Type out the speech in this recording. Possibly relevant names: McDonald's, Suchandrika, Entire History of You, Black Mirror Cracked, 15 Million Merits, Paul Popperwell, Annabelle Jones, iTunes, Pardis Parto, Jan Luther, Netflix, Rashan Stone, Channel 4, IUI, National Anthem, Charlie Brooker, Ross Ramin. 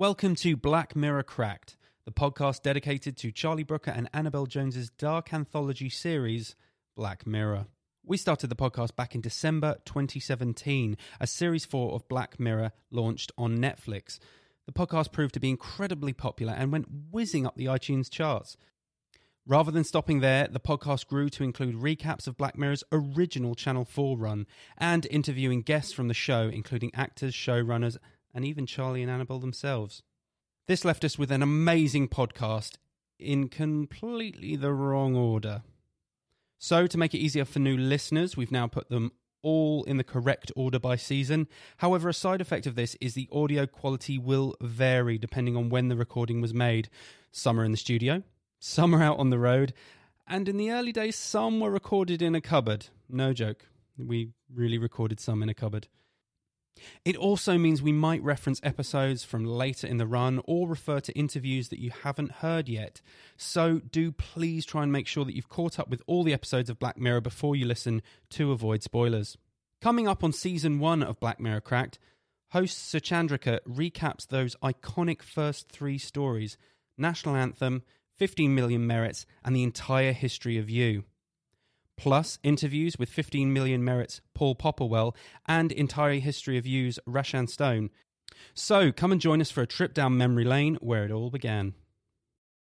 Welcome to Black Mirror Cracked, the podcast dedicated to Charlie Brooker and Annabelle Jones' dark anthology series, Black Mirror. We started the podcast back in December 2017 as Series 4 of Black Mirror launched on Netflix. The podcast proved to be incredibly popular and went whizzing up the iTunes charts. Rather than stopping there, the podcast grew to include recaps of Black Mirror's original Channel 4 run and interviewing guests from the show, including actors, showrunners, and even Charlie and Annabelle themselves. This left us with an amazing podcast in completely the wrong order. So, to make it easier for new listeners, we've now put them all in the correct order by season. However, a side effect of this is the audio quality will vary depending on when the recording was made. Some are in the studio, some are out on the road, and in the early days, some were recorded in a cupboard. No joke, we really recorded some in a cupboard. It also means we might reference episodes from later in the run or refer to interviews that you haven't heard yet. So do please try and make sure that you've caught up with all the episodes of Black Mirror before you listen to avoid spoilers. Coming up on Season 1 of Black Mirror Cracked, host Suchandrika recaps those iconic first three stories, National Anthem, 15 Million Merits and the Entire History of You. Plus, interviews with 15 Million Merits' Paul Popperwell and Entire History of You's Rashan Stone. So, come and join us for a trip down memory lane where it all began.